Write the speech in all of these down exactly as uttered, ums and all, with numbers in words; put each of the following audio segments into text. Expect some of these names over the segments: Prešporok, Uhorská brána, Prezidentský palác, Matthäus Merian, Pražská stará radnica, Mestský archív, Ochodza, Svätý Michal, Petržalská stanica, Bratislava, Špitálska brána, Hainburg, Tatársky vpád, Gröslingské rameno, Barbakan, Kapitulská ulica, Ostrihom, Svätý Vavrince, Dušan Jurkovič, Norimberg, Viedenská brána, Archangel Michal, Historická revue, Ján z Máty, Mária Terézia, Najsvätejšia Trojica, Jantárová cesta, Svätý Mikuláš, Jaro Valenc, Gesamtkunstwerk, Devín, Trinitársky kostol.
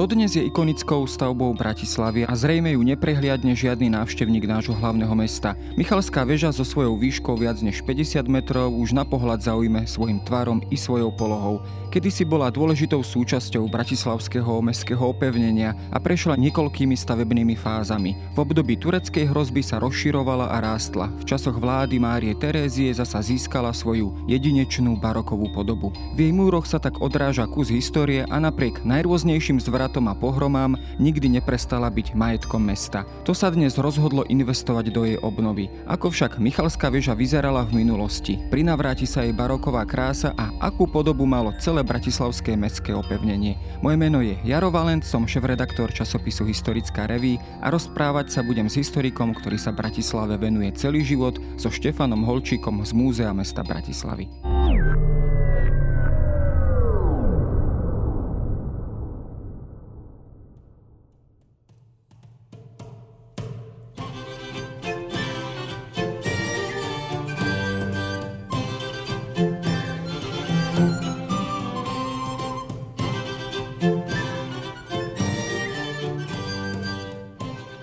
Dodnes je ikonickou stavbou Bratislavy a zrejme ju neprehliadne žiadny návštevník nášho hlavného mesta. Michalská väža so svojou výškou viac než päťdesiat metrov už na pohľad zaujme svojim tvarom i svojou polohou. Kedysi bola dôležitou súčasťou bratislavského mestského opevnenia a prešla niekoľkými stavebnými fázami. V období tureckej hrozby sa rozširovala a rástla. V časoch vlády Márie Terézie zasa získala svoju jedinečnú barokovú podobu. V jej múroch sa tak odráža kus histórie a napriek najrôznejším zvratom a pohromám nikdy neprestala byť majetkom mesta. To sa dnes rozhodlo investovať do jej obnovy. Ako však Michalská väža vyzerala v minulosti? Prinavráti sa jej baroková krása a akú podobu malo celé bratislavské mestské opevnenie. Moje meno je Jaro Valenc, som šéfredaktor časopisu Historická revue a rozprávať sa budem s historikom, ktorý sa Bratislave venuje celý život, so Štefanom Holčíkom z Múzea mesta Bratislavy.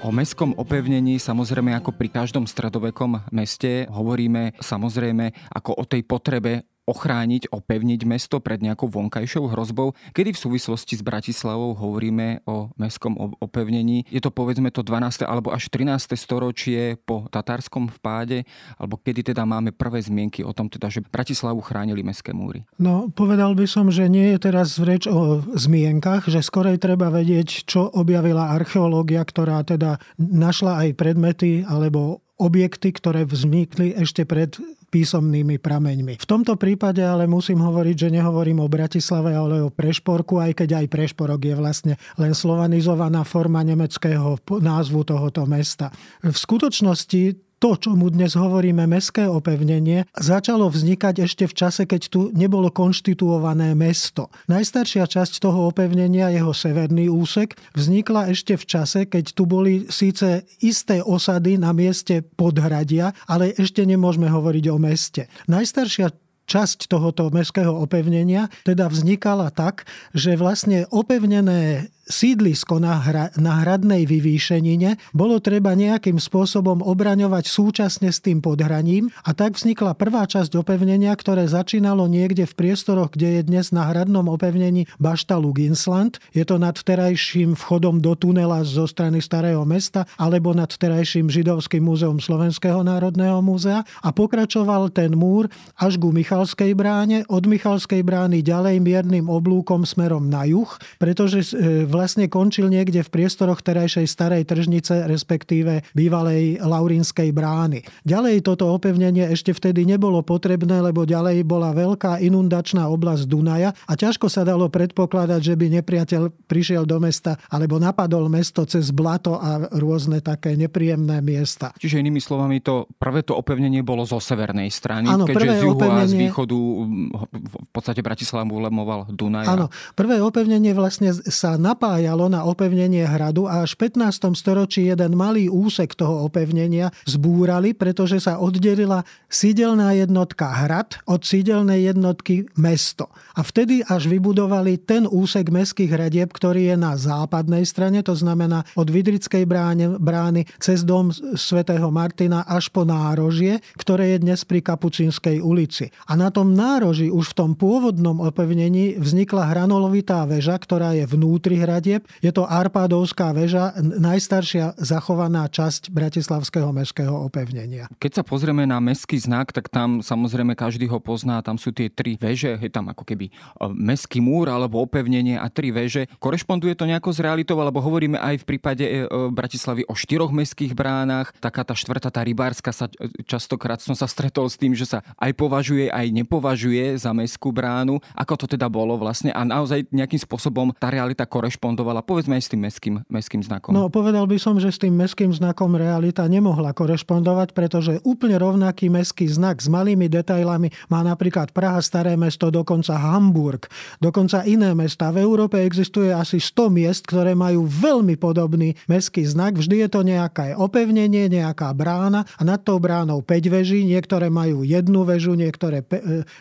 O mestskom opevnení samozrejme ako pri každom stredovekom meste hovoríme samozrejme ako o tej potrebe ochrániť, opevniť mesto pred nejakou vonkajšou hrozbou, kedy v súvislosti s Bratislavou hovoríme o mestskom opevnení. Je to povedzme to dvanáste alebo až trináste storočie po Tatárskom vpáde, alebo kedy teda máme prvé zmienky o tom, teda, že Bratislavu chránili mestské múry. No, povedal by som, že nie je teraz reč o zmienkach, že skorej treba vedieť, čo objavila archeológia, ktorá teda našla aj predmety alebo objekty, ktoré vznikli ešte pred písomnými prameňmi. V tomto prípade ale musím hovoriť, že nehovorím o Bratislave, ale o Prešporku, aj keď aj Prešporok je vlastne len slovanizovaná forma nemeckého názvu tohoto mesta. V skutočnosti to, čomu dnes hovoríme mestské opevnenie, začalo vznikať ešte v čase, keď tu nebolo konštituované mesto. Najstaršia časť toho opevnenia, jeho severný úsek, vznikla ešte v čase, keď tu boli síce isté osady na mieste podhradia, ale ešte nemôžeme hovoriť o meste. Najstaršia časť tohoto mestského opevnenia teda vznikala tak, že vlastne opevnené sídlisko na, hra, na hradnej vyvýšenine bolo treba nejakým spôsobom obraňovať súčasne s tým podhraním a tak vznikla prvá časť opevnenia, ktoré začínalo niekde v priestoroch, kde je dnes na hradnom opevnení Bašta Luginsland. Je to nad terajším vchodom do tunela zo strany Starého mesta alebo nad terajším Židovským múzeum Slovenského národného múzea a pokračoval ten múr až ku Michalskej bráne, od Michalskej brány ďalej miernym oblúkom smerom na juh, pretože v vlastne končil niekde v priestoroch terajšej Starej tržnice, respektíve bývalej Laurinskej brány. Ďalej toto opevnenie ešte vtedy nebolo potrebné, lebo ďalej bola veľká inundačná oblasť Dunaja a ťažko sa dalo predpokladať, že by nepriateľ prišiel do mesta alebo napadol mesto cez blato a rôzne také nepríjemné miesta. Čiže inými slovami, to prvé to opevnenie bolo zo severnej strany, ano, keďže z juhu opevnenie... a z východu v podstate Bratislavu lemoval Dunaj. Áno, prvé opevnenie vlastne sa napadlo pájalo na opevnenie hradu a až v pätnástom storočí jeden malý úsek toho opevnenia zbúrali, pretože sa oddelila sídelná jednotka hrad od sídelnej jednotky mesto. A vtedy až vybudovali ten úsek mestských hradieb, ktorý je na západnej strane, to znamená od Vydrickej bráne, brány cez dom svätého Martina až po nárožie, ktoré je dnes pri Kapucínskej ulici. A na tom nároži už v tom pôvodnom opevnení vznikla hranolovitá väža, ktorá je vnútri hradieb. Je to Arpádovská väža, najstaršia zachovaná časť bratislavského mestského opevnenia. Keď sa pozrieme na mestský znak, tak tam samozrejme každý ho pozná. Tam sú tie tri väže, je tam ako keby mestský múr alebo opevnenie a tri väže. Korešponduje to nejako s realitou, alebo hovoríme aj v prípade Bratislavy o štyroch mestských bránach. Taká tá štvrtá, tá rybárska, sa častokrát som sa stretol s tým, že sa aj považuje, aj nepovažuje za mestskú bránu. Ako to teda bolo vlastne? A naozaj nejakým spôsobom tá realita korešponduje? Povedzme aj s tým mestským, mestským znakom. No, povedal by som, že s tým mestským znakom realita nemohla korešpondovať, pretože úplne rovnaký mestský znak s malými detailami má napríklad Praha, Staré mesto, dokonca Hamburg, dokonca iné mesta. V Európe existuje asi sto miest, ktoré majú veľmi podobný mestský znak. Vždy je to nejaké opevnenie, nejaká brána a nad tou bránou päť väží, niektoré majú jednu väžu, niektoré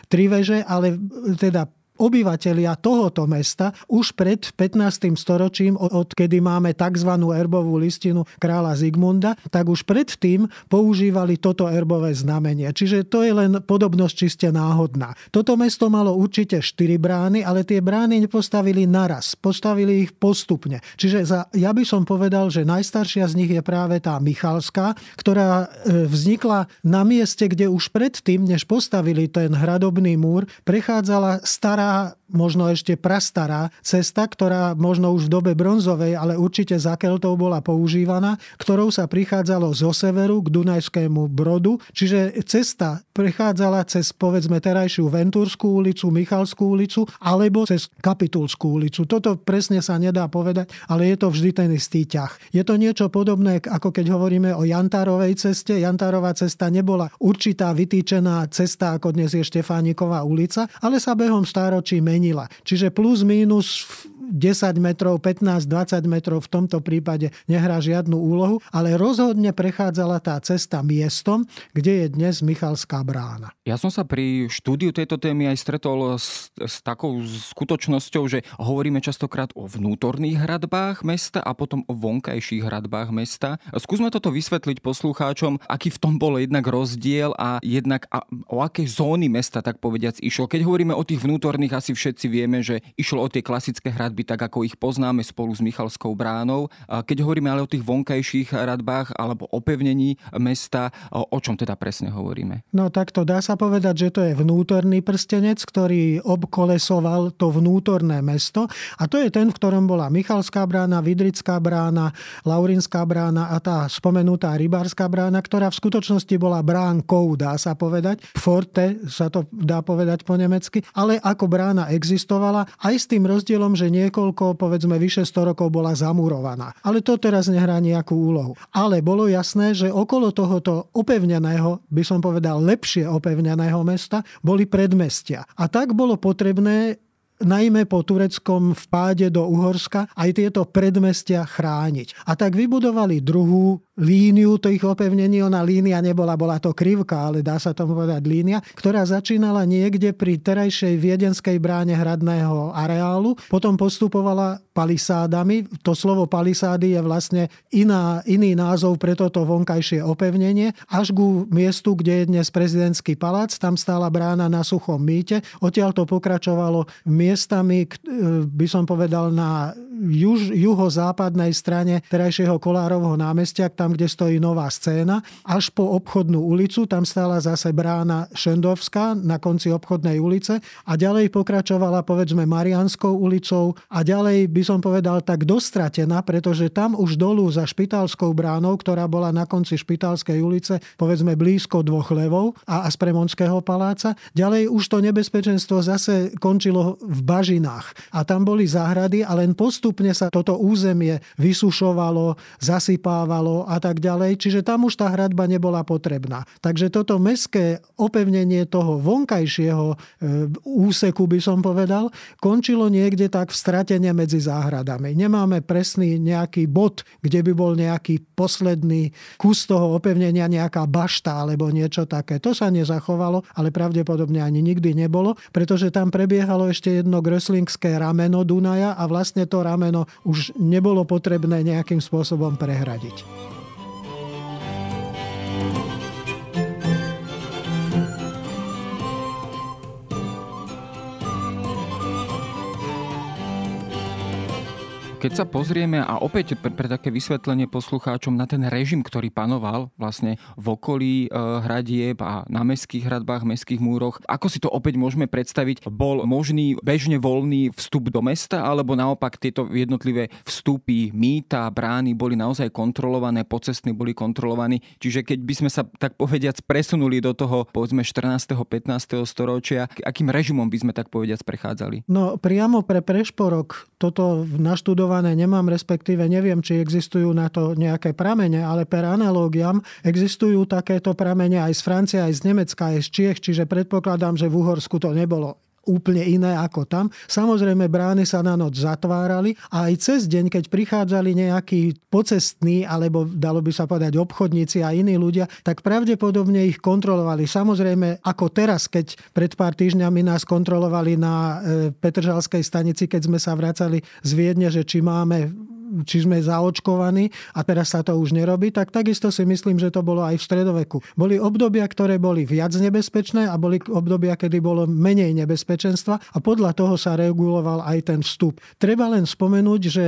tri väže, ale teda obyvatelia tohoto mesta už pred pätnástym storočím, odkedy máme tzv. Erbovú listinu kráľa Zigmunda, tak už predtým používali toto erbové znamenie. Čiže to je len podobnosť čiste náhodná. Toto mesto malo určite štyri brány, ale tie brány nepostavili naraz, postavili ich postupne. Čiže za, ja by som povedal, že najstaršia z nich je práve tá Michalská, ktorá vznikla na mieste, kde už predtým, než postavili ten hradobný múr, prechádzala stará možno ešte prastará cesta, ktorá možno už v dobe bronzovej, ale určite za Keltov bola používaná, ktorou sa prichádzalo zo severu k Dunajskému Brodu. Čiže cesta prechádzala cez, povedzme, terajšiu Venturskú ulicu, Michalskú ulicu alebo cez Kapitulskú ulicu. Toto presne sa nedá povedať, ale je to vždy ten istý ťah. Je to niečo podobné, ako keď hovoríme o Jantárovej ceste. Jantárová cesta nebola určitá vytýčená cesta, ako dnes je Štefániková ulica, ale sa behom stáro či menila. Čiže plus mínus desať metrov, pätnásť dvadsať metrov v tomto prípade nehrá žiadnu úlohu, ale rozhodne prechádzala tá cesta miestom, kde je dnes Michalská brána. Ja som sa pri štúdiu tejto témy aj stretol s, s takou skutočnosťou, že hovoríme častokrát o vnútorných hradbách mesta a potom o vonkajších hradbách mesta. Skúsme toto vysvetliť poslucháčom, aký v tom bol jednak rozdiel a jednak a, o aké zóny mesta, tak povediac, išlo. Keď hovoríme o tých vnútorných, asi všetci vieme, že išlo o tie klasické hradby, tak ako ich poznáme spolu s Michalskou bránou. Keď hovoríme ale o tých vonkajších radbách alebo opevnení mesta, o čom teda presne hovoríme? No takto, dá sa povedať, že to je vnútorný prstenec, ktorý obkolesoval to vnútorné mesto a to je ten, v ktorom bola Michalská brána, Vydrická brána, Laurinská brána a tá spomenutá Rybárska brána, ktorá v skutočnosti bola bránkou, dá sa povedať. Forte sa to dá povedať po nemecky, ale ako brána existovala aj s tým rozdielom, že niekoľko, povedzme, vyše sto rokov bola zamurovaná. Ale to teraz nehrá nejakú úlohu. Ale bolo jasné, že okolo tohoto opevneného, by som povedal lepšie opevneného mesta, boli predmestia. A tak bolo potrebné najmä po tureckom vpáde do Uhorska aj tieto predmestia chrániť. A tak vybudovali druhú líniu tých opevnení. Ona línia nebola, bola to krivka, ale dá sa tomu povedať línia, ktorá začínala niekde pri terajšej viedenskej bráne hradného areálu, potom postupovala palisádami. To slovo palisády je vlastne iná, iný názov pre toto vonkajšie opevnenie, až ku miestu, kde je dnes prezidentský palác, tam stála brána na suchom mýte. Odtiaľ to pokračovalo miestami, by som povedal, na juž, juhozápadnej strane terajšieho Kolárovho námestia, tam, kde stojí nová scéna, až po obchodnú ulicu, tam stála zase brána Šendovská na konci obchodnej ulice a ďalej pokračovala, povedzme, Mariánskou ulicou a ďalej, by som povedal, tak dostratená, pretože tam už dolu za Špitálskou bránou, ktorá bola na konci Špitálskej ulice, povedzme, blízko dvoch levov a Aspremonského paláca, ďalej už to nebezpečenstvo zase končilo v bažinách a tam boli záhrady a len postupne sa toto územie vysušovalo, zasypávalo a tak ďalej. Čiže tam už tá hradba nebola potrebná. Takže toto mestské opevnenie toho vonkajšieho úseku, by som povedal, končilo niekde tak v stratene medzi záhradami. Nemáme presný nejaký bod, kde by bol nejaký posledný kus toho opevnenia, nejaká bašta alebo niečo také. To sa nezachovalo, ale pravdepodobne ani nikdy nebolo, pretože tam prebiehalo ešte jedno gröslingské rameno Dunaja a vlastne to rameno už nebolo potrebné nejakým spôsobom prehradiť. Keď sa pozrieme a opäť pre, pre také vysvetlenie poslucháčom na ten režim, ktorý panoval vlastne v okolí e, hradieb a na mestských hradbách, mestských múroch, ako si to opäť môžeme predstaviť, bol možný bežne voľný vstup do mesta, alebo naopak tieto jednotlivé vstupy, mýta, brány boli naozaj kontrolované, pocestní boli kontrolovaní. Čiže keď by sme sa, tak povediac, presunuli do toho, povedzme, štrnásteho pätnásteho storočia, akým režimom by sme, tak povediac, prechádzali? No priamo pre Prešporok toto naštudovanie nemám, respektíve neviem, či existujú na to nejaké pramene, ale per analógiam existujú takéto pramene aj z Francie, aj z Nemecka, aj z Čiech, čiže predpokladám, že v Uhorsku to nebolo úplne iné ako tam. Samozrejme, brány sa na noc zatvárali a aj cez deň, keď prichádzali nejakí pocestní, alebo dalo by sa povedať obchodníci a iní ľudia, tak pravdepodobne ich kontrolovali. Samozrejme, ako teraz, keď pred pár týždňami nás kontrolovali na Petržalskej stanici, keď sme sa vracali z Viedne, že či máme či sme zaočkovaní a teraz sa to už nerobí, tak takisto si myslím, že to bolo aj v stredoveku. Boli obdobia, ktoré boli viac nebezpečné a boli obdobia, kedy bolo menej nebezpečenstva a podľa toho sa reguloval aj ten vstup. Treba len spomenúť, že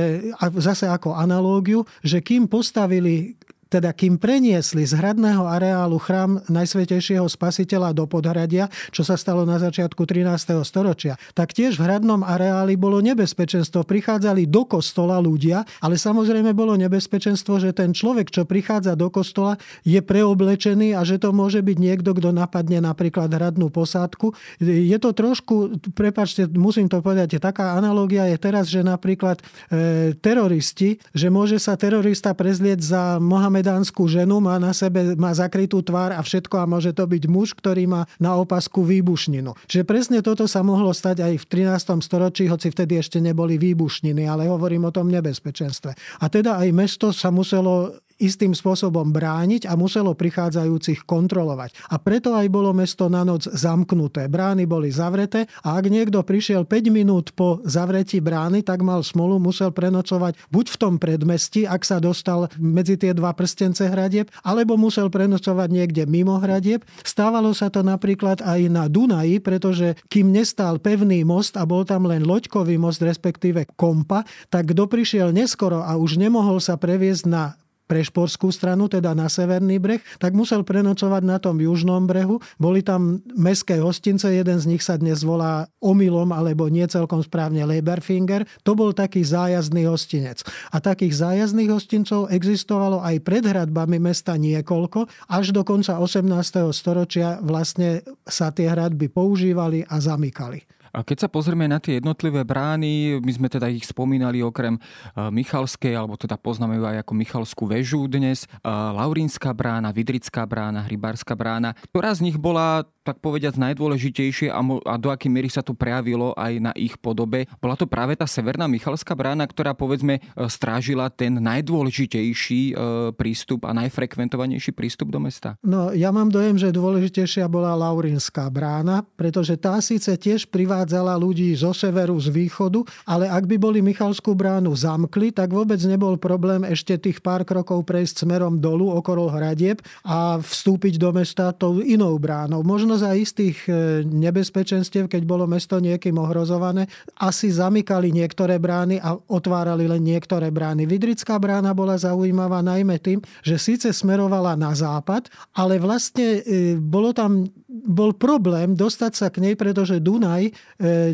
zase ako analógiu, že kým postavili teda kým preniesli z hradného areálu chrám Najsvätejšieho spasiteľa do Podhradia, čo sa stalo na začiatku trinásteho storočia, tak tiež v hradnom areáli bolo nebezpečenstvo. Prichádzali do kostola ľudia, ale samozrejme bolo nebezpečenstvo, že ten človek, čo prichádza do kostola, je preoblečený a že to môže byť niekto, kto napadne napríklad hradnú posádku. Je to trošku, prepáčte, musím to povedať, taká analogia je teraz, že napríklad e, teroristi, že môže sa terorista prezlieť za Mohamed dánsku ženu, má na sebe má zakrytú tvár a všetko a môže to byť muž, ktorý má na opasku výbušninu. Čiže presne toto sa mohlo stať aj v trinástom storočí, hoci vtedy ešte neboli výbušniny, ale hovorím o tom nebezpečenstve. A teda aj mesto sa muselo istým spôsobom brániť a muselo prichádzajúcich kontrolovať. A preto aj bolo mesto na noc zamknuté. Brány boli zavreté a ak niekto prišiel päť minút po zavretí brány, tak mal smolu, musel prenocovať buď v tom predmestí, ak sa dostal medzi tie dva prstence hradieb, alebo musel prenocovať niekde mimo hradieb. Stávalo sa to napríklad aj na Dunaji, pretože kým nestál pevný most a bol tam len loďkový most, respektíve kompa, tak kto prišiel neskoro a už nemohol sa previesť na prešporskú stranu, teda na severný breh, tak musel prenocovať na tom južnom brehu. Boli tam mestské hostince, jeden z nich sa dnes volá omylom, alebo nie celkom správne Leberfinger. To bol taký zájazdný hostinec. A takých zájazdných hostincov existovalo aj pred hradbami mesta niekoľko. Až do konca osemnásteho storočia vlastne sa tie hradby používali a zamykali. A keď sa pozrieme na tie jednotlivé brány, my sme teda ich spomínali okrem Michalskej, alebo teda poznáme ju aj ako Michalskú väžu dnes, Laurinská brána, Vydrická brána, Hribárska brána. Ktorá z nich bola, tak povediať, najdôležitejšie a, mo- a do akej miery sa to prejavilo aj na ich podobe? Bola to práve tá severná Michalská brána, ktorá povedzme strážila ten najdôležitejší prístup a najfrekventovanejší prístup do mesta? No, ja mám dojem, že dôležitejšia bola Laurinská brána, pretože tá síce tiež privá Zala ľudí zo severu, z východu, ale ak by boli Michalskú bránu zamkli, tak vôbec nebol problém ešte tých pár krokov prejsť smerom dolu okolo hradieb a vstúpiť do mesta tou inou bránou. Možno za istých nebezpečenstiev, keď bolo mesto niekým ohrozované, asi zamykali niektoré brány a otvárali len niektoré brány. Vydrická brána bola zaujímavá najmä tým, že síce smerovala na západ, ale vlastne bolo tam bol problém dostať sa k nej, pretože Dunaj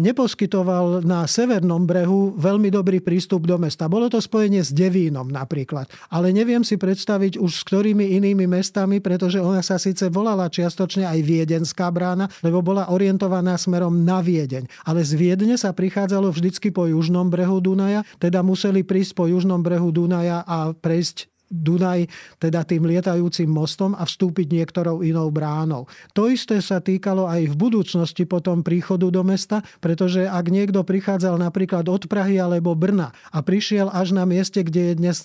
neposkytoval na severnom brehu veľmi dobrý prístup do mesta. Bolo to spojenie s Devínom napríklad. Ale neviem si predstaviť už s ktorými inými mestami, pretože ona sa síce volala čiastočne aj Viedenská brána, lebo bola orientovaná smerom na Viedeň. Ale z Viedne sa prichádzalo vždycky po južnom brehu Dunaja, teda museli prísť po južnom brehu Dunaja a prejsť Dunaj, teda tým lietajúcim mostom a vstúpiť niektorou inou bránou. To isté sa týkalo aj v budúcnosti potom príchodu do mesta, pretože ak niekto prichádzal napríklad od Prahy alebo Brna a prišiel až na mieste, kde je dnes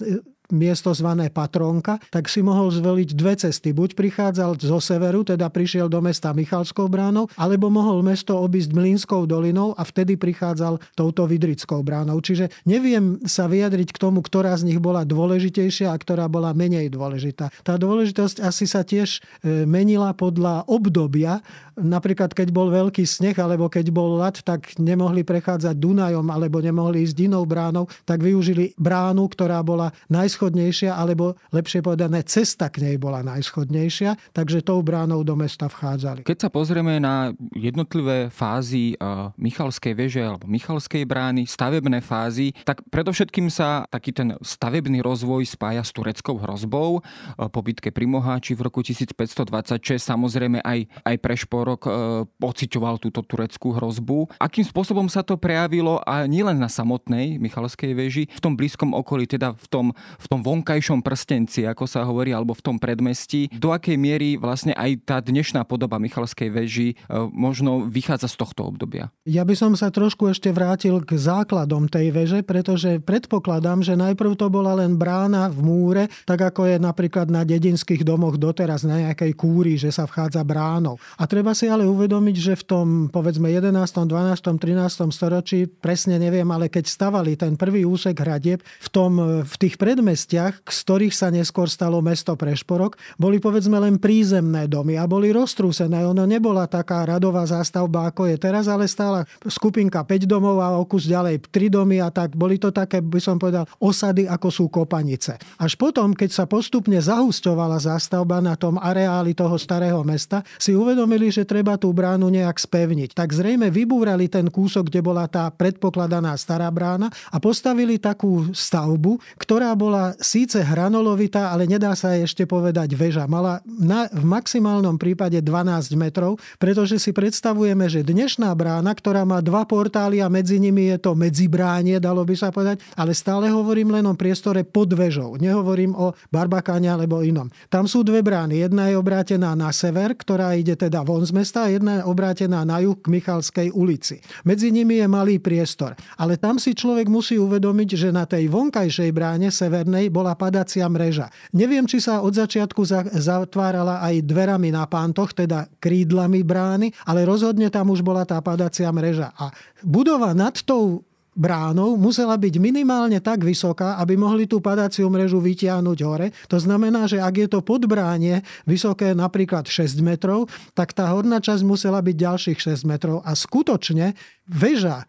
miesto zvané Patrónka, tak si mohol zvoliť dve cesty. Buď prichádzal zo severu, teda prišiel do mesta Michalskou bránou, alebo mohol mesto obísť Mlynskou dolinou a vtedy prichádzal touto Vydrickou bránou. Čiže neviem sa vyjadriť k tomu, ktorá z nich bola dôležitejšia a ktorá bola menej dôležitá. Tá dôležitosť asi sa tiež menila podľa obdobia. Napríklad, keď bol veľký sneh, alebo keď bol ľad, tak nemohli prechádzať Dunajom, alebo nemohli ísť inou bránou, tak využili bránu, ktorá bola najschodnejšia alebo lepšie povedané, cesta k nej bola najschodnejšia, takže tou bránou do mesta vchádzali. Keď sa pozrieme na jednotlivé fázy Michalskej veže alebo Michalskej brány, stavebné fázy, tak predovšetkým sa taký ten stavebný rozvoj spája s tureckou hrozbou po bitke pri Moháči v roku tisícpäťstodvadsaťšesť, samozrejme aj, aj Prešporok, Prešporok pociťoval túto tureckú hrozbu. Akým spôsobom sa to prejavilo a nielen na samotnej Michalskej veži, v tom blízkom okolí, teda v tom, v tom vonkajšom prstenci, ako sa hovorí, alebo v tom predmestí, do akej miery vlastne aj tá dnešná podoba Michalskej veži možno vychádza z tohto obdobia? Ja by som sa trošku ešte vrátil k základom tej veže, pretože predpokladám, že najprv to bola len brána v múre, tak ako je napríklad na dedinských domoch doteraz na nejakej kúri, že sa vchádza bránou. A treba si ale uvedomiť, že v tom povedzme jedenástom, dvanástom, trinástom storočí, presne neviem, ale keď stavali ten prvý úsek hradieb v tom, v tých predmestiach, z ktorých sa neskôr stalo mesto Prešporok, boli povedzme len prízemné domy a boli roztrúsené. Ono nebola taká radová zástavba, ako je teraz, ale stála skupinka päť domov a o kus ďalej tri domy a tak. Boli to také, by som povedal, osady, ako sú kopanice. Až potom, keď sa postupne zahusťovala zástavba na tom areáli toho starého mesta, si uvedomili, že treba tú bránu nejak spevniť. Tak zrejme vybúrali ten kúsok, kde bola tá predpokladaná stará brána a postavili takú stavbu, ktorá bola síce hranolovitá, ale nedá sa ešte povedať väža. Mala na, v maximálnom prípade dvanásť metrov, pretože si predstavujeme, že dnešná brána, ktorá má dva portály a medzi nimi je to medzibránie, dalo by sa povedať, ale stále hovorím len o priestore pod vežou. Nehovorím o Barbakáne alebo inom. Tam sú dve brány. Jedna je obrátená na sever, ktorá ide teda von z mesta, a jedna je obrátená na juh k Michalskej ulici. Medzi nimi je malý priestor. Ale tam si človek musí uvedomiť, že na tej vonkajšej bráne severnej bola padacia mreža. Neviem, či sa od začiatku zatvárala aj dverami na pántoch, teda krídlami brány, ale rozhodne tam už bola tá padacia mreža. A budova nad tou bránou musela byť minimálne tak vysoká, aby mohli tú padaciu mrežu vytiahnuť hore. To znamená, že ak je to podbránie vysoké napríklad šesť metrov, tak tá horná časť musela byť ďalších šesť metrov. A skutočne väža,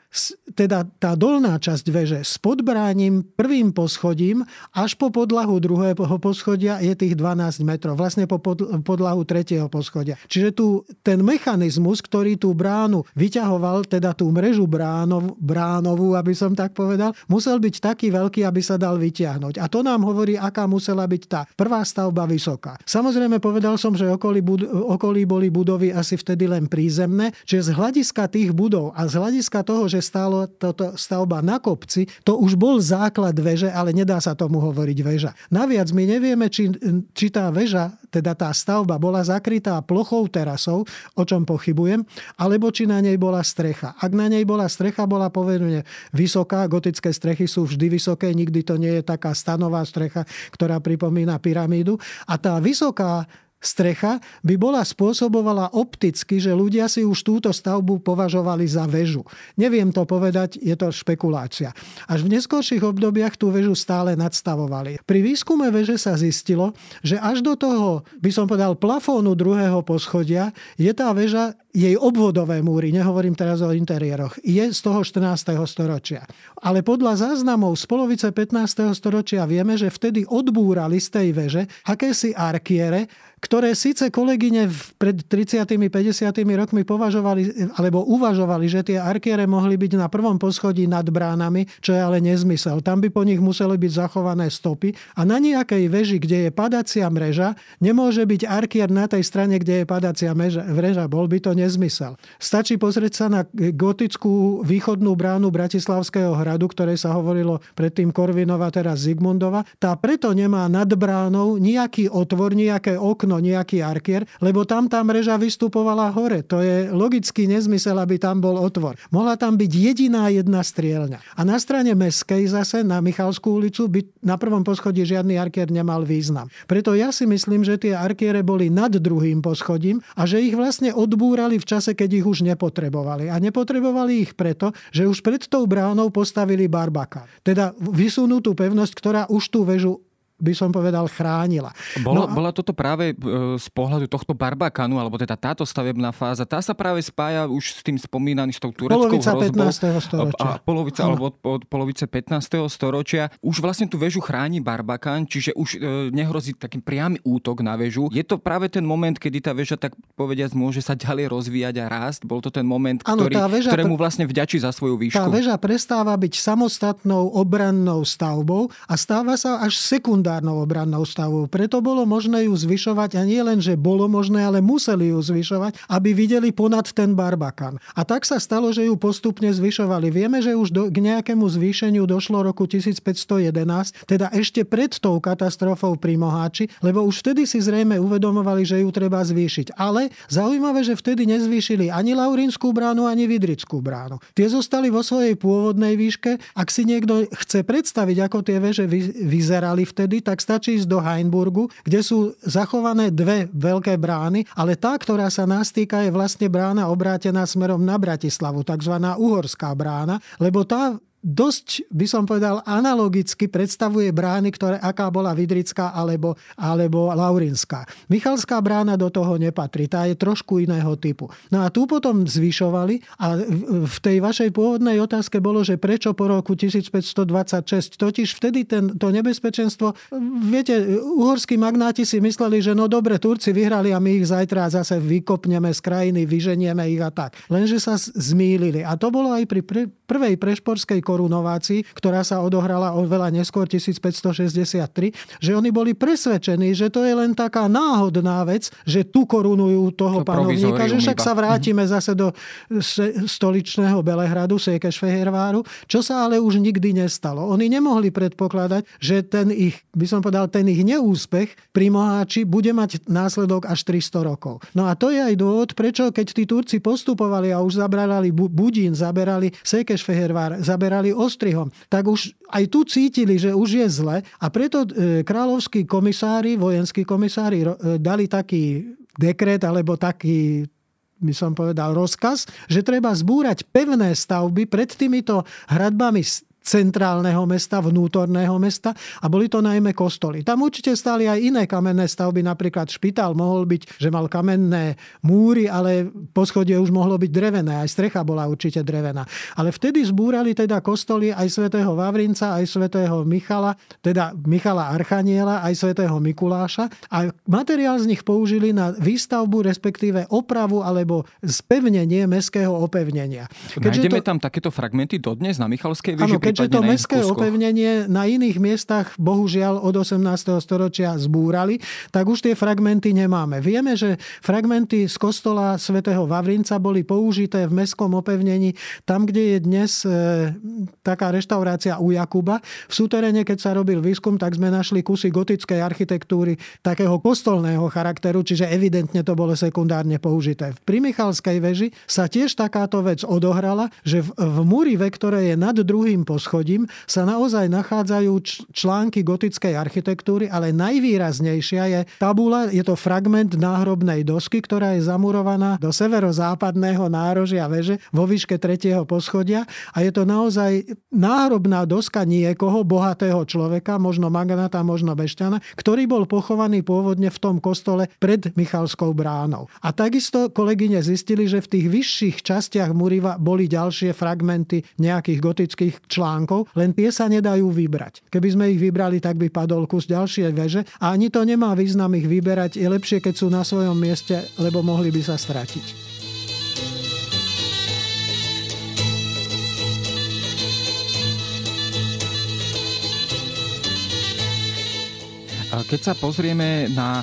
teda tá dolná časť väže s podbráním prvým poschodím až po podlahu druhého poschodia je tých dvanásť metrov. Vlastne po podlahu tretieho poschodia. Čiže tu ten mechanizmus, ktorý tú bránu vyťahoval, teda tú mrežu bránov, bránovú, aby som tak povedal, musel byť taký veľký, aby sa dal vytiahnuť. A to nám hovorí, aká musela byť tá prvá stavba vysoká. Samozrejme, povedal som, že okolí, bud- okolí boli budovy asi vtedy len prízemné, čiže z hľadiska tých budov a z hľadiska toho, že stálo toto stavba na kopci, to už bol základ veže, ale nedá sa tomu hovoriť väža. Naviac my nevieme, či, či tá väža, teda tá stavba, bola zakrytá plochou terasou, o čom pochybujem, alebo či na nej bola strecha. Ak na nej bola strecha, bola povedne vysoká. Gotické strechy sú vždy vysoké, nikdy to nie je taká stanová strecha, ktorá pripomína pyramídu. A tá vysoká strecha by bola spôsobovala opticky, že ľudia si už túto stavbu považovali za väžu. Neviem to povedať, je to špekulácia. Až v neskorších obdobiach tú väžu stále nadstavovali. Pri výskume väže sa zistilo, že až do toho, by som povedal, plafónu druhého poschodia je tá väža, jej obvodové múry, nehovorím teraz o interiéroch, je z toho štrnásteho storočia. Ale podľa záznamov z polovice pätnásteho storočia vieme, že vtedy odbúrali z tej väže akési arkiere, ktoré síce kolegyne pred tridsiatimi, päťdesiatimi rokmi považovali, alebo uvažovali, že tie arkiere mohli byť na prvom poschodí nad bránami, čo je ale nezmysel. Tam by po nich museli byť zachované stopy a na nejakej väži, kde je padacia mreža, nemôže byť arkier na tej strane, kde je padacia mreža. Bol by to nezmysel. Stačí pozrieť sa na gotickú východnú bránu Bratislavského hradu, ktoré sa hovorilo predtým Korvinova, teraz Zigmundova. Tá preto nemá nad bránou nejaký otvor, nejaké okno, nejaký arkier, lebo tam tá mreža vystupovala hore. To je logický nezmysel, aby tam bol otvor. Mohla tam byť jediná jedna strielňa. A na strane mestskej zase, na Michalskú ulicu, by na prvom poschodí žiadny arkier nemal význam. Preto ja si myslím, že tie arkiere boli nad druhým poschodím a že ich vlastne odbúrali v čase, keď ich už nepotrebovali. A nepotrebovali ich preto, že už pred tou bránou postavili barbaka. Teda vysunutú pevnosť, ktorá už tú väžu by som povedal, chránila. Bolo, no a... Bola toto práve z pohľadu tohto Barbakanu, alebo teda táto stavebná fáza, tá sa práve spája už s tým spomínaný, s tou tureckou polovica hrozbou. pätnásteho storočia. A polovica, ano. Alebo od, od polovice pätnásteho storočia. Už vlastne tú väžu chráni Barbakan, čiže už e, nehrozí taký priamy útok na väžu. Je to práve ten moment, kedy tá väža, tak povediať, môže sa ďalej rozvíjať a rásť. Bol to ten moment, ano, ktorý, väža, ktorému vlastne vďačí za svoju výšku. Tá väža prestáva byť samostatnou obrannou stavbou a stáva sa až sekundárnou štandardnou obrannou stavbou. Preto bolo možné ju zvyšovať a nie len, že bolo možné, ale museli ju zvyšovať, aby videli ponad ten barbakan. A tak sa stalo, že ju postupne zvyšovali. Vieme, že už do, k nejakému zvýšeniu došlo roku tisícpäťstojedenásť, teda ešte pred tou katastrofou pri Moháči, lebo už vtedy si zrejme uvedomovali, že ju treba zvýšiť. Ale zaujímavé, že vtedy nezvýšili ani Laurinskú bránu, ani Vydrickú bránu. Tie zostali vo svojej pôvodnej výške. Ak si niekto chce predstaviť, ako tie veže vyzerali vtedy, tak stačí ísť do Hainburgu, kde sú zachované dve veľké brány, ale tá, ktorá sa nás týka, je vlastne brána obrátená smerom na Bratislavu, takzvaná Uhorská brána, lebo tá dosť, by som povedal, analogicky predstavuje brány, ktoré, aká bola Vydrická alebo, alebo Laurinská. Michalská brána do toho nepatrí, tá je trošku iného typu. No a tu potom zvyšovali a v tej vašej pôvodnej otázke bolo, že prečo po roku tisícpäťstodvadsaťšesť, totiž vtedy ten, to nebezpečenstvo, viete, uhorskí magnáti si mysleli, že no dobre, Turci vyhrali a my ich zajtra zase vykopneme z krajiny, vyženieme ich a tak. Lenže sa zmýlili. A to bolo aj pri prvej prešporskej korunovácii, ktorá sa odohrala oveľa neskôr tisícpäťstošesťdesiattri, že oni boli presvedčení, že to je len taká náhodná vec, že tu korunujú toho to panovníka, že však sa vrátime zase do stoličného Belehradu, Székesfehérváru, čo sa ale už nikdy nestalo. Oni nemohli predpokladať, že ten ich, by som povedal, ten ich neúspech pri Moháči bude mať následok až tristo rokov. No a to je aj dôvod, prečo keď tí Turci postupovali a už zabrali Budín, zaberali Székesfehérvár, zaberali Ostrihom, tak už aj tu cítili, že už je zle a preto kráľovskí komisári, vojenskí komisári dali taký dekret alebo taký, by som povedal, rozkaz, že treba zbúrať pevné stavby pred týmito hradbami centrálneho mesta, vnútorného mesta a boli to najmä kostoly. Tam určite stáli aj iné kamenné stavby, napríklad špitál mohol byť, že mal kamenné múry, ale poschodie už mohlo byť drevené, aj strecha bola určite drevená. Ale vtedy zbúrali teda kostoly aj svätého Vavrinca, aj svätého Michala, teda Michala Archaniela, aj svätého Mikuláša a materiál z nich použili na výstavbu, respektíve opravu alebo spevnenie mestského opevnenia. Keďže nájdeme to... tam takéto fragmenty dodnes na Michalskej veži. Že to mestské opevnenie na iných miestach bohužiaľ od osemnásteho storočia zbúrali, tak už tie fragmenty nemáme. Vieme, že fragmenty z kostola svätého Vavrinca boli použité v mestskom opevnení tam, kde je dnes e, taká reštaurácia u Jakuba. V súteréne, keď sa robil výskum, tak sme našli kusy gotickej architektúry takého kostolného charakteru, čiže evidentne to bolo sekundárne použité. Pri Michalskej veži sa tiež takáto vec odohrala, že v, v múrive, ktoré je nad druhým poschodím, schodím, sa naozaj nachádzajú články gotickej architektúry, ale najvýraznejšia je tabula, je to fragment náhrobnej dosky, ktorá je zamurovaná do severozápadného nárožia veže vo výške tretieho poschodia a je to naozaj náhrobná doska niekoho bohatého človeka, možno magnáta, možno mešťana, ktorý bol pochovaný pôvodne v tom kostole pred Michalskou bránou. A takisto kolegyne zistili, že v tých vyšších častiach múriva boli ďalšie fragmenty nejakých gotických článkov, len tie sa nedajú vybrať. Keby sme ich vybrali, tak by padol kus ďalšie veže a ani to nemá význam ich vyberať. Je lepšie, keď sú na svojom mieste, lebo mohli by sa stratiť. Keď sa pozrieme na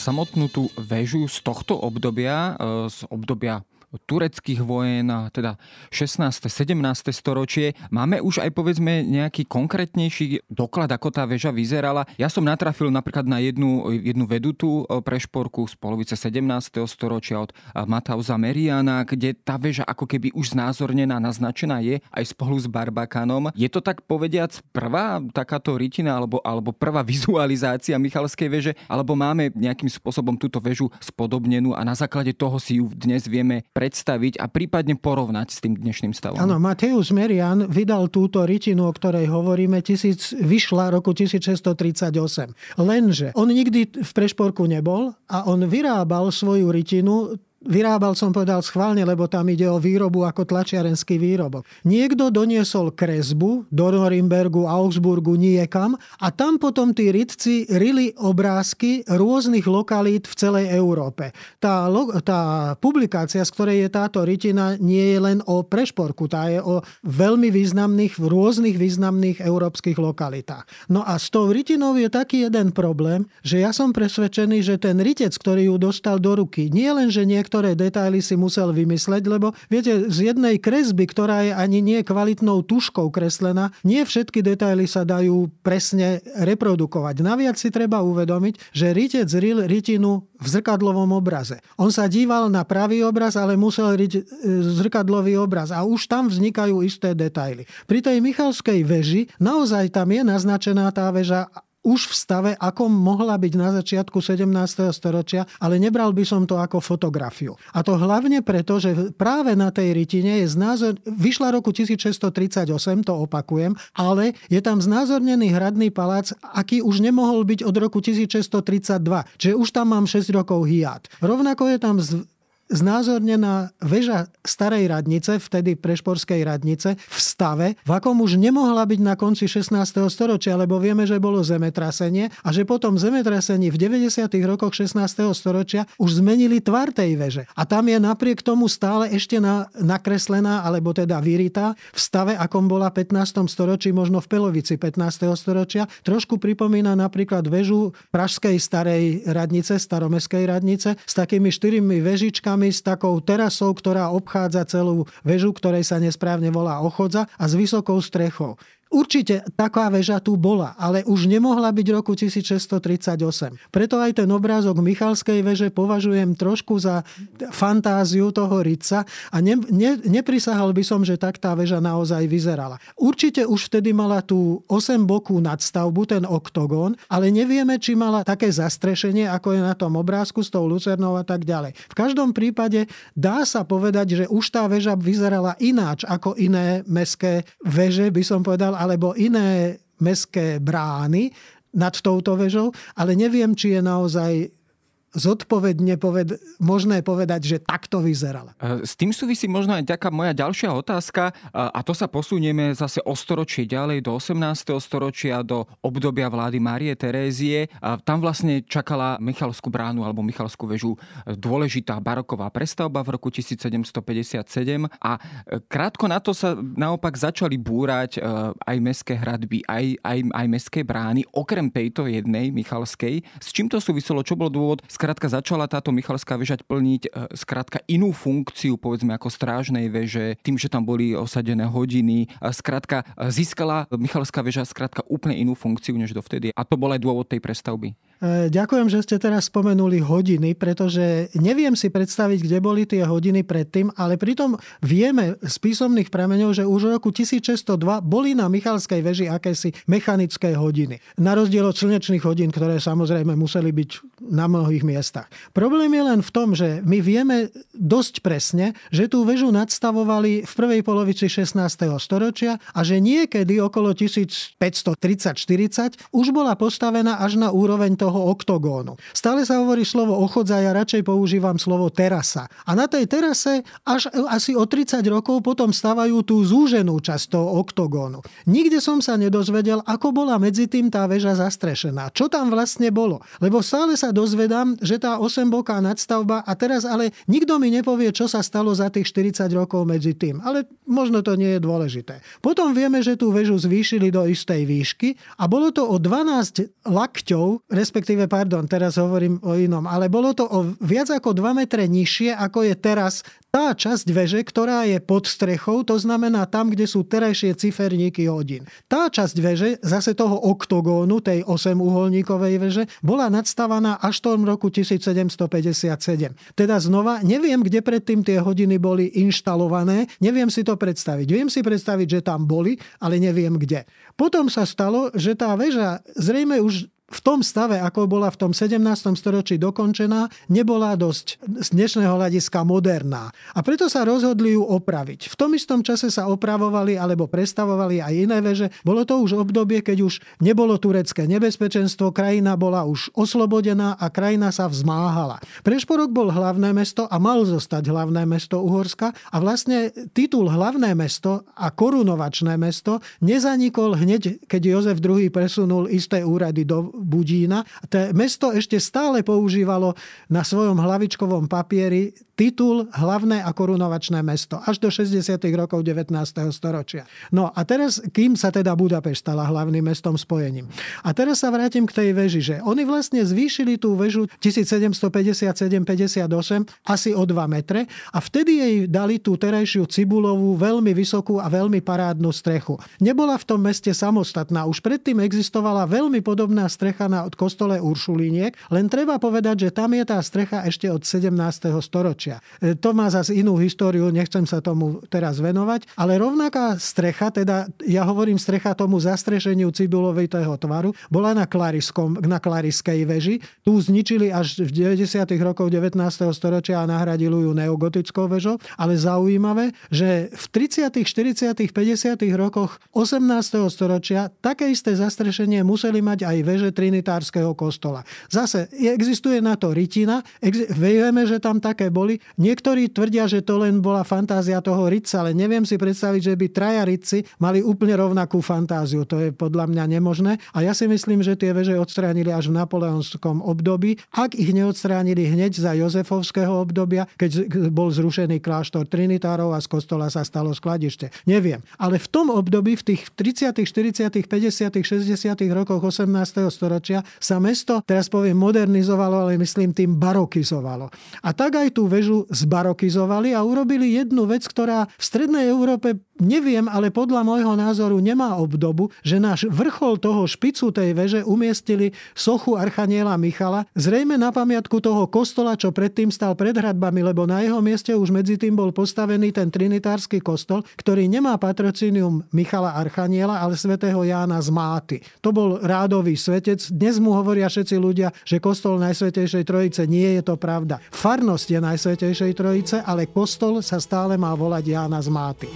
samotnú tú väžu z tohto obdobia, z obdobia tureckých vojen, teda šestnáste sedemnáste storočie. Máme už aj povedzme nejaký konkrétnejší doklad, ako tá väža vyzerala. Ja som natrafil napríklad na jednu, jednu vedutú prešporku z polovice sedemnásteho storočia od Matthäusa Meriana, kde tá väža ako keby už znázornená, naznačená je aj spolu s barbakanom. Je to tak povediac prvá takáto rytina alebo, alebo prvá vizualizácia Michalskej veže, alebo máme nejakým spôsobom túto väžu spodobnenú a na základe toho si ju dnes vieme predstaviť a prípadne porovnať s tým dnešným stavom. Áno, Matthäus Merian vydal túto rytinu, o ktorej hovoríme, tisíc, vyšla roku tisícšesťstotridsaťosem. Lenže on nikdy v Prešporku nebol a on vyrábal svoju rytinu Vyrábal som povedal schválne, lebo tam ide o výrobu ako tlačiarenský výrobok. Niekto doniesol kresbu do Norimbergu, Augsburgu, niekam a tam potom tí rytci rili obrázky rôznych lokalít v celej Európe. Tá, tá publikácia, z ktorej je táto rytina, nie je len o Prešporku, tá je o veľmi významných, v rôznych významných európskych lokalitách. No a s tou rytinou je taký jeden problém, že ja som presvedčený, že ten rytec, ktorý ju dostal do ruky, nie len, že nie ktoré detaily si musel vymysleť, lebo viete, z jednej kresby, ktorá je ani nie kvalitnou tuškou kreslená, nie všetky detaily sa dajú presne reprodukovať. Naviac si treba uvedomiť, že rytec ril rytinu v zrkadlovom obraze. On sa díval na pravý obraz, ale musel riť zrkadlový obraz a už tam vznikajú isté detaily. Pri tej Michalskej veži naozaj tam je naznačená tá veža už v stave, ako mohla byť na začiatku sedemnásteho storočia, ale nebral by som to ako fotografiu. A to hlavne preto, že práve na tej rytine je znázor... vyšla roku tisícšesťstotridsaťosem, to opakujem, ale je tam znázornený Hradný palác, aký už nemohol byť od roku tisícšesťstotridsaťdva. Čiže už tam mám šesť rokov hiát. Rovnako je tam z... znázornená väža starej radnice, vtedy prešporskej radnice, v stave, v akom už nemohla byť na konci šestnásteho storočia, lebo vieme, že bolo zemetrasenie a že potom zemetrasení v deväťdesiatych rokoch šestnásteho storočia už zmenili tvár tej väže. A tam je napriek tomu stále ešte na, nakreslená, alebo teda vyrytá, v stave, akom bola v pätnástom storočí, možno v polovici pätnásteho storočia. Trošku pripomína napríklad väžu pražskej starej radnice, staromestskej radnice, s takými štyrmi väžičkami, s takou terasou, ktorá obchádza celú väžu, ktorej sa nesprávne volá Ochodza, a s vysokou strechou. Určite taká väža tu bola, ale už nemohla byť roku tisícšesťstotridsaťosem. Preto aj ten obrázok Michalskej väže považujem trošku za fantáziu toho rytca a ne, ne, neprisahal by som, že tak tá väža naozaj vyzerala. Určite už vtedy mala tú osembokú nadstavbu, ten oktogón, ale nevieme, či mala také zastrešenie, ako je na tom obrázku s tou lucernou a tak ďalej. V každom prípade dá sa povedať, že už tá väža vyzerala ináč ako iné mestské väže, by som povedal, alebo iné mestské brány nad touto väžou, ale neviem, či je naozaj zodpovedne poved- možné povedať, že takto vyzerala. S tým súvisí možno aj taká moja ďalšia otázka, a to sa posunieme zase o storočie ďalej do osemnásteho storočia, do obdobia vlády Márie Terézie. A tam vlastne čakala Michalskú bránu alebo Michalskú väžu dôležitá baroková prestavba v roku tisícsedemstopäťdesiatsedem a krátko na to sa naopak začali búrať aj mestské hradby, aj, aj, aj mestské brány, okrem tejto jednej Michalskej. S čím to súviselo? Čo bol dôvod? Skrátka začala táto Michalská väža plniť skrátka inú funkciu, povedzme ako strážnej väže, tým, že tam boli osadené hodiny. Skrátka získala Michalská väža skrátka úplne inú funkciu než dovtedy. A to bol aj dôvod tej prestavby. Ďakujem, že ste teraz spomenuli hodiny, pretože neviem si predstaviť, kde boli tie hodiny predtým, ale pritom vieme z písomných prameňov, že už v roku tisícšesťstodva boli na Michalskej väži akési mechanické hodiny. Na rozdiel od slnečných hodín, ktoré samozrejme museli byť na mnohých miestach. Problém je len v tom, že my vieme dosť presne, že tú väžu nadstavovali v prvej polovici šestnásteho storočia a že niekedy okolo tisícpäťstotridsať štyridsať už bola postavená až na úroveň toho toho oktogónu. Stále sa hovorí slovo ochodza, ja radšej používam slovo terasa. A na tej terase až asi o tridsať rokov potom stavajú tú zúženú časť toho oktogónu. Nikde som sa nedozvedel, ako bola medzi tým tá väža zastrešená. Čo tam vlastne bolo? Lebo stále sa dozvedám, že tá osemboká nadstavba a teraz ale nikto mi nepovie, čo sa stalo za tých štyridsať rokov medzi tým. Ale možno to nie je dôležité. Potom vieme, že tú väžu zvýšili do istej výšky a bolo to o dvanásť lakťov, respektíve, pardon, teraz hovorím o inom, ale bolo to o viac ako dva metre nižšie, ako je teraz tá časť veže, ktorá je pod strechou, to znamená tam, kde sú terajšie ciferníky hodín. Tá časť veže, zase toho oktogónu, tej osemúholníkovej veže, bola nadstavaná až v roku tisícsedemstopäťdesiatsedem. Teda znova, neviem, kde predtým tie hodiny boli inštalované, neviem si to predstaviť. Viem si predstaviť, že tam boli, ale neviem kde. Potom sa stalo, že tá väža zrejme už v tom stave, ako bola v tom sedemnástom storočí dokončená, nebola dosť z dnešného hľadiska moderná. A preto sa rozhodli ju opraviť. V tom istom čase sa opravovali alebo prestavovali aj iné veže. Bolo to už obdobie, keď už nebolo turecké nebezpečenstvo, krajina bola už oslobodená a krajina sa vzmáhala. Prešporok bol hlavné mesto a mal zostať hlavné mesto Uhorska a vlastne titul hlavné mesto a korunovačné mesto nezanikol hneď, keď Jozef druhý presunul isté úrady do Budína. Té mesto ešte stále používalo na svojom hlavičkovom papieri titul hlavné a korunovačné mesto až do šesťdesiatych rokov devätnásteho storočia. No a teraz, kým sa teda Budapešť stala hlavným mestom spojením. A teraz sa vrátim k tej veži, že oni vlastne zvýšili tú vežu tisícsedemstopäťdesiatsedem päťdesiatosem asi o dva metre a vtedy jej dali tú terajšiu cibulovú, veľmi vysokú a veľmi parádnu strechu. Nebola v tom meste samostatná. Už predtým existovala veľmi podobná strecha na kostole Uršuliniek, len treba povedať, že tam je tá strecha ešte od sedemnásteho storočia. To má zase inú históriu, nechcem sa tomu teraz venovať, ale rovnaká strecha, teda ja hovorím strecha tomu zastrešeniu cibulovitého tvaru, bola na Klariskom, na Klariskej veži. Tu zničili až v deväťdesiatych rokoch devätnásteho storočia a nahradili ju neogotickou vežou, ale zaujímavé, že v tridsiatych, štyridsiatych, päťdesiatych rokoch osemnásteho storočia také isté zastrešenie museli mať aj veže trinitárskeho kostola. Zase existuje na to rytina, ex- vieme, že tam také boli. Niektorí tvrdia, že to len bola fantázia toho rytca, ale neviem si predstaviť, že by traja rytci mali úplne rovnakú fantáziu. To je podľa mňa nemožné. A ja si myslím, že tie veže odstránili až v napoleonskom období. Ak ich neodstránili hneď za jozefovského obdobia, keď bol zrušený kláštor trinitárov a z kostola sa stalo skladište. Neviem. Ale v tom období, v tých tridsiatych, štyridsiatych, päťdesiatych, šesťdesiatych rokoch osemnásteho storočia sa mesto, teraz poviem, modernizovalo, ale myslím tým barokizovalo. A tak aj tú vežu zbarokizovali a urobili jednu vec, ktorá v strednej Európe, neviem, ale podľa môjho názoru nemá obdobu, že náš vrchol toho špicu tej veže umiestnili sochu archaniela Michala, zrejme na pamiatku toho kostola, čo predtým stal pred hradbami, lebo na jeho mieste už medzi tým bol postavený ten trinitársky kostol, ktorý nemá patrocínium Michala archaniela, ale svätého Jána z Máty. To bol rádový svetec. Dnes mu hovoria všetci ľudia, že kostol Najsvätejšej Trojice. Nie je to pravda. Farnosť je Najsvätejšej Trojice, ale kostol sa stále má volať Jána z Máty.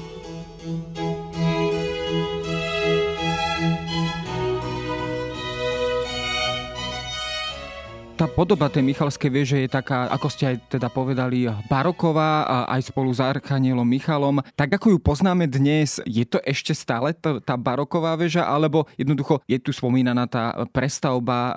Tá podoba tej Michalskej veže je taká, ako ste aj teda povedali, baroková, aj spolu s archanielom Michalom. Tak ako ju poznáme dnes, je to ešte stále to, tá baroková veža, alebo jednoducho je tu spomínaná tá prestavba e,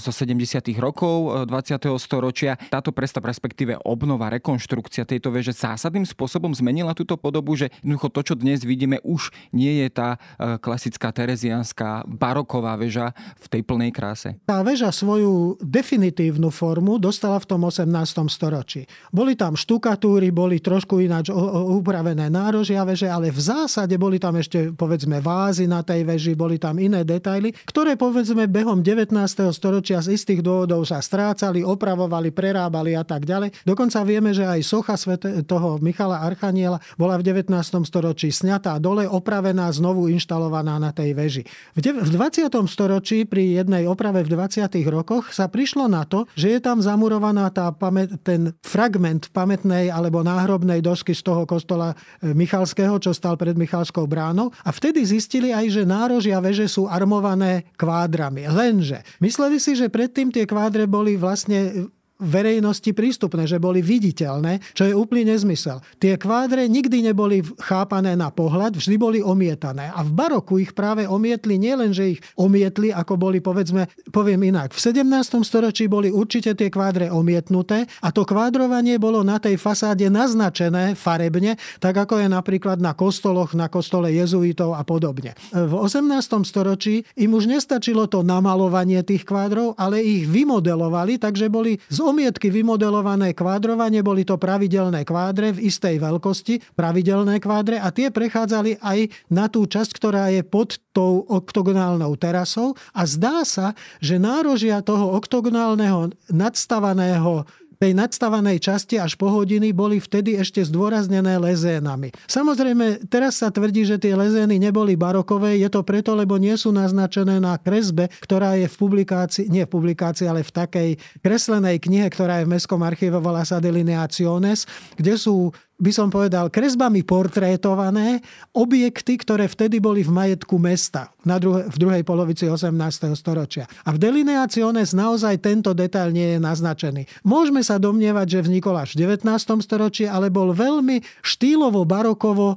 zo sedemdesiatych rokov dvadsiateho storočia. Táto prestavba, respektíve obnova, rekonštrukcia tejto veže zásadným spôsobom zmenila túto podobu, že jednoducho to, čo dnes vidíme, už nie je tá e, klasická tereziánska baroková veža v tej plnej kráse. Tá veža svoju definíciu definitívnu formu dostala v tom osemnástom storočí. Boli tam štukatúry, boli trošku ináč upravené nárožia veže, ale v zásade boli tam ešte, povedzme, vázy na tej veži, boli tam iné detaily, ktoré, povedzme, behom devätnásteho storočia z istých dôvodov sa strácali, opravovali, prerábali a tak ďalej. Dokonca vieme, že aj socha svete, toho Michala Archaniela bola v devätnástom storočí sňatá dole, opravená, znovu inštalovaná na tej veži. V dvadsiatom storočí pri jednej oprave v dvadsiatych rokoch sa prišlo na na to, že je tam zamurovaná tá pamät, ten fragment pamätnej alebo náhrobnej dosky z toho kostola Michalského, čo stal pred Michalskou bránou. A vtedy zistili aj, že nárožia veže sú armované kvádrami. Lenže mysleli si, že predtým tie kvádre boli vlastne verejnosti prístupné, že boli viditeľné, čo je úplný nezmysel. Tie kvádre nikdy neboli chápané na pohľad, vždy boli omietané. A v baroku ich práve omietli, nielen, že ich omietli, ako boli, povedzme, poviem inak. V sedemnástom storočí boli určite tie kvádre omietnuté a to kvádrovanie bolo na tej fasáde naznačené farebne, tak ako je napríklad na kostoloch, na kostole jezuitov a podobne. V osemnástom storočí im už nestačilo to namalovanie tých kvádrov, ale ich vymodelovali, takže boli z omietky vymodelované kvádrovanie, boli to pravidelné kvádre v istej veľkosti, pravidelné kvádre a tie prechádzali aj na tú časť, ktorá je pod tou oktogonálnou terasou a zdá sa, že nárožia toho oktogonálneho nadstavaného tej nadstavanej časti až po hodiny boli vtedy ešte zdôraznené lezénami. Samozrejme, teraz sa tvrdí, že tie lezény neboli barokové. Je to preto, lebo nie sú naznačené na kresbe, ktorá je v publikácii, nie v publikácii, ale v takej kreslenej knihe, ktorá je v Mestskom archíve, volá sa Delineaciones, kde sú, by som povedal, kresbami portrétované objekty, ktoré vtedy boli v majetku mesta na druhe, v druhej polovici osemnásteho storočia. A v Delineaciones naozaj tento detail nie je naznačený. Môžeme sa domnievať, že vznikol až v devätnástom storočí, ale bol veľmi štýlovo barokovo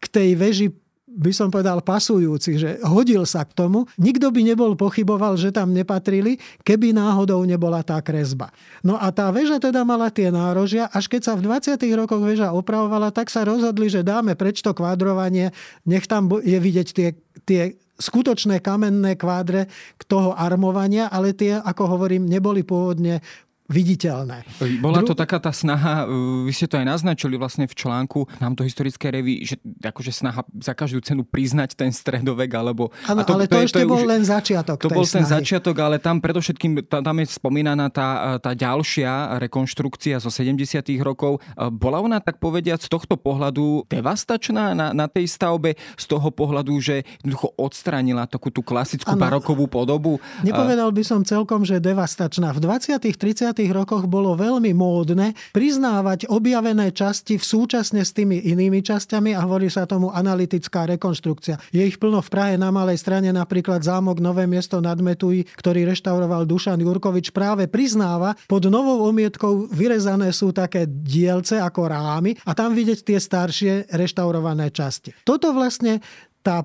k tej veži, by som povedal, pasujúci, že hodil sa k tomu. Nikto by nebol pochyboval, že tam nepatrili, keby náhodou nebola tá kresba. No a tá väža teda mala tie nárožia, až keď sa v dvadsiatych rokoch väža opravovala, tak sa rozhodli, že dáme preč to kvádrovanie, nech tam je vidieť tie, tie skutočné kamenné kvádre k toho armovania, ale tie, ako hovorím, neboli pôvodne viditeľné. Bola to taká tá snaha, vy ste to aj naznačili vlastne v článku námto historické revy, že akože snaha za každú cenu priznať ten stredovek, alebo... Ano, a to, ale to, to ešte to bol už, len začiatok. To bol snahy. Ten začiatok, ale tam predovšetkým tam je spomínaná tá, tá ďalšia rekonštrukcia zo sedemdesiatych rokov. Bola ona, tak povediať, z tohto pohľadu devastačná na, na tej stavbe, z toho pohľadu, že jednoducho odstránila takú tú klasickú ano, barokovú podobu? Nepovedal by som celkom, že devastačná. V dvadsiatych tridsiatych v rokoch bolo veľmi módne priznávať objavené časti v súčasne s tými inými časťami a hovorí sa tomu analytická rekonštrukcia. Je ich plno v Prahe na Malej Strane, napríklad zámok Nové Mesto nad Metují, ktorý reštauroval Dušan Jurkovič, práve priznáva, pod novou omietkou vyrezané sú také dielce ako rámy a tam vidieť tie staršie reštaurované časti. Toto vlastne tá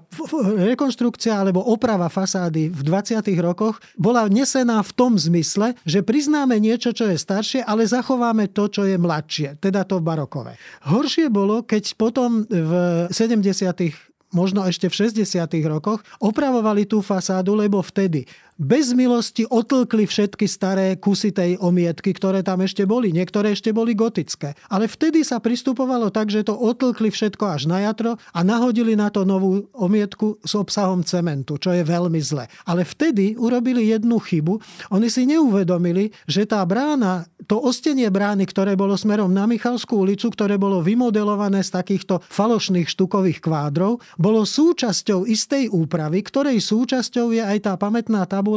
rekonštrukcia alebo oprava fasády v dvadsiatych rokoch bola nesená v tom zmysle, že priznáme niečo, čo je staršie, ale zachováme to, čo je mladšie, teda to barokové. Horšie bolo, keď potom v sedemdesiatych možno ešte v šesťdesiatych rokoch, opravovali tú fasádu, lebo vtedy bez milosti otlkli všetky staré kusy tej omietky, ktoré tam ešte boli. Niektoré ešte boli gotické. Ale vtedy sa pristupovalo tak, že to otlkli všetko až na jatro a nahodili na to novú omietku s obsahom cementu, čo je veľmi zle. Ale vtedy urobili jednu chybu. Oni si neuvedomili, že tá brána, to ostenie brány, ktoré bolo smerom na Michalskú ulicu, ktoré bolo vymodelované z takýchto falošných štukových kvádrov, bolo súčasťou istej úpravy, ktorej súčasťou je aj tá pamätná tabula,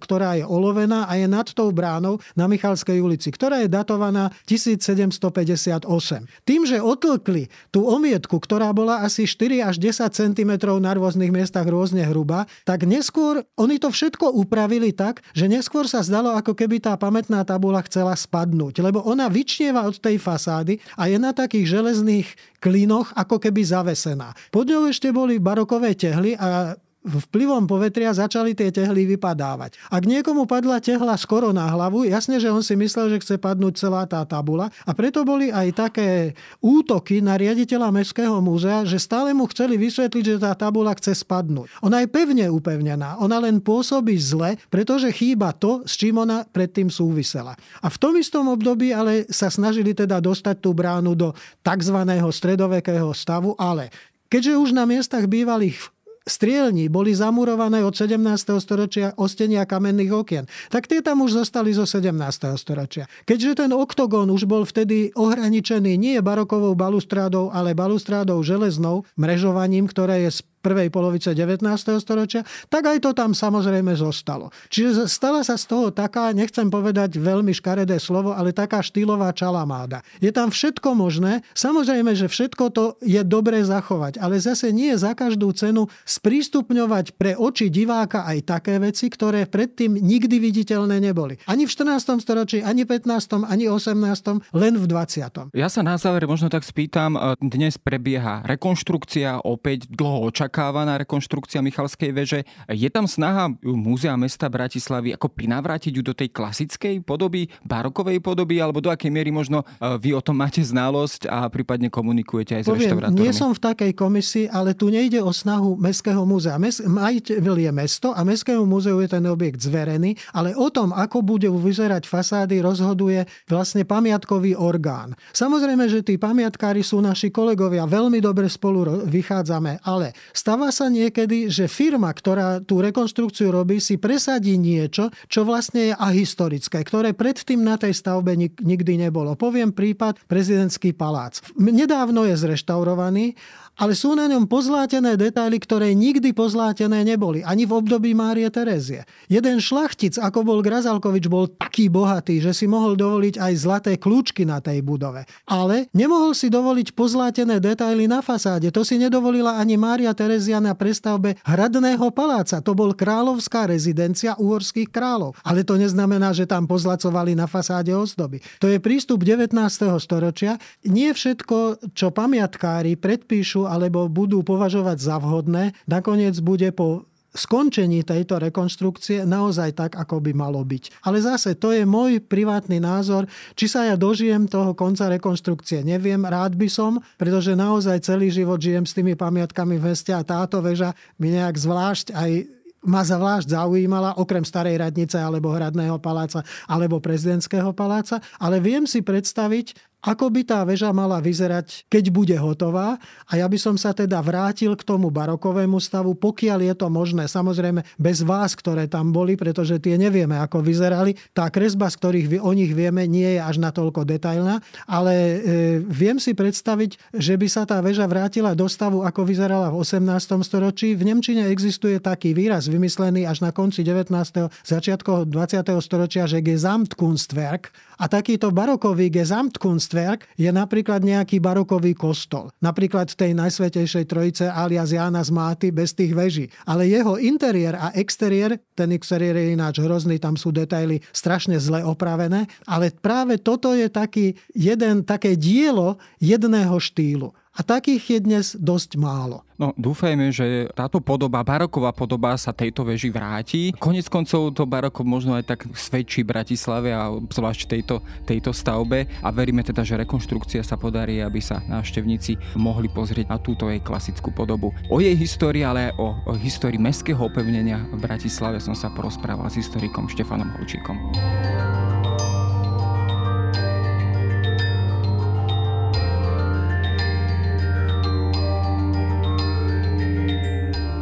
ktorá je olovená a je nad tou bránou na Michalskej ulici, ktorá je datovaná tisícsedemstopäťdesiatosem. Tým, že otlkli tú omietku, ktorá bola asi štyri až desať centimetrov na rôznych miestach rôzne hrubá, tak neskôr oni to všetko upravili tak, že neskôr sa zdalo, ako keby tá pamätná tabula chcela spadnúť, lebo ona vyčnieva od tej fasády a je na takých železných klinoch ako keby zavesená. Pod ňou ešte boli barokové tehly a vplyvom povetria začali tie tehly vypadávať. Ak niekomu padla tehla skoro na hlavu, jasne, že on si myslel, že chce padnúť celá tá tabula a preto boli aj také útoky na riaditeľa Mestského múzea, že stále mu chceli vysvetliť, že tá tabula chce spadnúť. Ona je pevne upevnená, ona len pôsobí zle, pretože chýba to, s čím ona predtým súvisela. A v tom istom období ale sa snažili teda dostať tú bránu do takzvaného stredovekého stavu, ale keďže už na miestach bývalých strielní boli zamurované od sedemnásteho storočia ostenia kamenných okien, tak tie tam už zostali zo sedemnásteho storočia. Keďže ten oktogón už bol vtedy ohraničený nie barokovou balustrádou, ale balustrádou železnou, mrežovaním, ktoré je z prvej polovice devätnásteho storočia, tak aj to tam samozrejme zostalo. Čiže stala sa z toho taká, nechcem povedať veľmi škaredé slovo, ale taká štýlová čalamáda. Je tam všetko možné, samozrejme, že všetko to je dobre zachovať, ale zase nie za každú cenu sprístupňovať pre oči diváka aj také veci, ktoré predtým nikdy viditeľné neboli. Ani v štrnástom storočí, ani pätnástom, ani osemnástom, len v dvadsiatom. Ja sa na záver možno tak spýtam, dnes prebieha rekonštrukcia, opäť dlho očakávaná rekonštrukcia Michalskej veže. Je tam snaha Múzea mesta Bratislavy ako prinavrátiť ju do tej klasickej podoby, barokovej podoby, alebo do akej miery možno vy o tom máte znalosť a prípadne komunikujete aj s reštaurátormi? Nie som v takej komisii, ale tu nejde o snahu Mestského múzea. Mes, majiteľ je mesto a Mestskému múzeu je ten objekt zverený, ale o tom, ako bude vyzerať fasády, rozhoduje vlastne pamiatkový orgán. Samozrejme, že tí pamiatkári sú naši kolegovia, veľmi dobre spolu vychádzame, ale Stáva sa niekedy, že firma, ktorá tú rekonštrukciu robí, si presadí niečo, čo vlastne je ahistorické, ktoré predtým na tej stavbe nikdy nebolo. Poviem prípad Prezidentský palác. Nedávno je zreštaurovaný, ale sú na ňom pozlátené detaily, ktoré nikdy pozlátené neboli, ani v období Márie Terézie. Jeden šlachtic, ako bol Grazalkovič, bol taký bohatý, že si mohol dovoliť aj zlaté kľúčky na tej budove. Ale nemohol si dovoliť pozlátené detaily na fasáde. To si nedovolila ani Mária Terézia na prestavbe Hradného paláca. To bol kráľovská rezidencia uhorských kráľov. Ale to neznamená, že tam pozlacovali na fasáde ozdoby. To je prístup devätnásteho storočia. Nie všetko, čo pamiatkári predpíšu alebo budú považovať za vhodné, nakoniec bude po skončení tejto rekonštrukcie naozaj tak, ako by malo byť. Ale zase to je môj privátny názor. Či sa ja dožijem toho konca rekonštrukcie, neviem, rád by som, pretože naozaj celý život žijem s tými pamiatkami v meste a táto väža mi nejak zvlášť aj ma zvlášť zaujímala, okrem Starej radnice alebo Hradného paláca alebo Prezidentského paláca, ale viem si predstaviť, ako by tá väža mala vyzerať, keď bude hotová. A ja by som sa teda vrátil k tomu barokovému stavu, pokiaľ je to možné. Samozrejme, bez vás, ktoré tam boli, pretože tie nevieme, ako vyzerali. Tá kresba, z ktorých o nich vieme, nie je až natoľko detailná. Ale e, viem si predstaviť, že by sa tá väža vrátila do stavu, ako vyzerala v osemnástom storočí. V nemčine existuje taký výraz, vymyslený až na konci devätnásteho začiatku dvadsiateho storočia, že Gesamtkunstwerk. A takýto barokový Gesamtkunstwerk je napríklad nejaký barokový kostol. Napríklad tej Najsvätejšej Trojice alias Jána z Máty bez tých veží. Ale jeho interiér a exteriér, ten exteriér je ináč hrozný, tam sú detaily strašne zle opravené, ale práve toto je taký jeden, také dielo jedného štýlu. A takých je dnes dosť málo. No, dúfajme, že táto podoba, baroková podoba sa tejto veži vráti. Koniec koncov to baroko možno aj tak svedčí Bratislave a zvlášť tejto, tejto stavbe. A veríme teda, že rekonštrukcia sa podarí, aby sa návštevníci mohli pozrieť na túto jej klasickú podobu. O jej histórii, ale aj o, o histórii mestského opevnenia v Bratislave som sa porozprával s historikom Štefanom Holčíkom.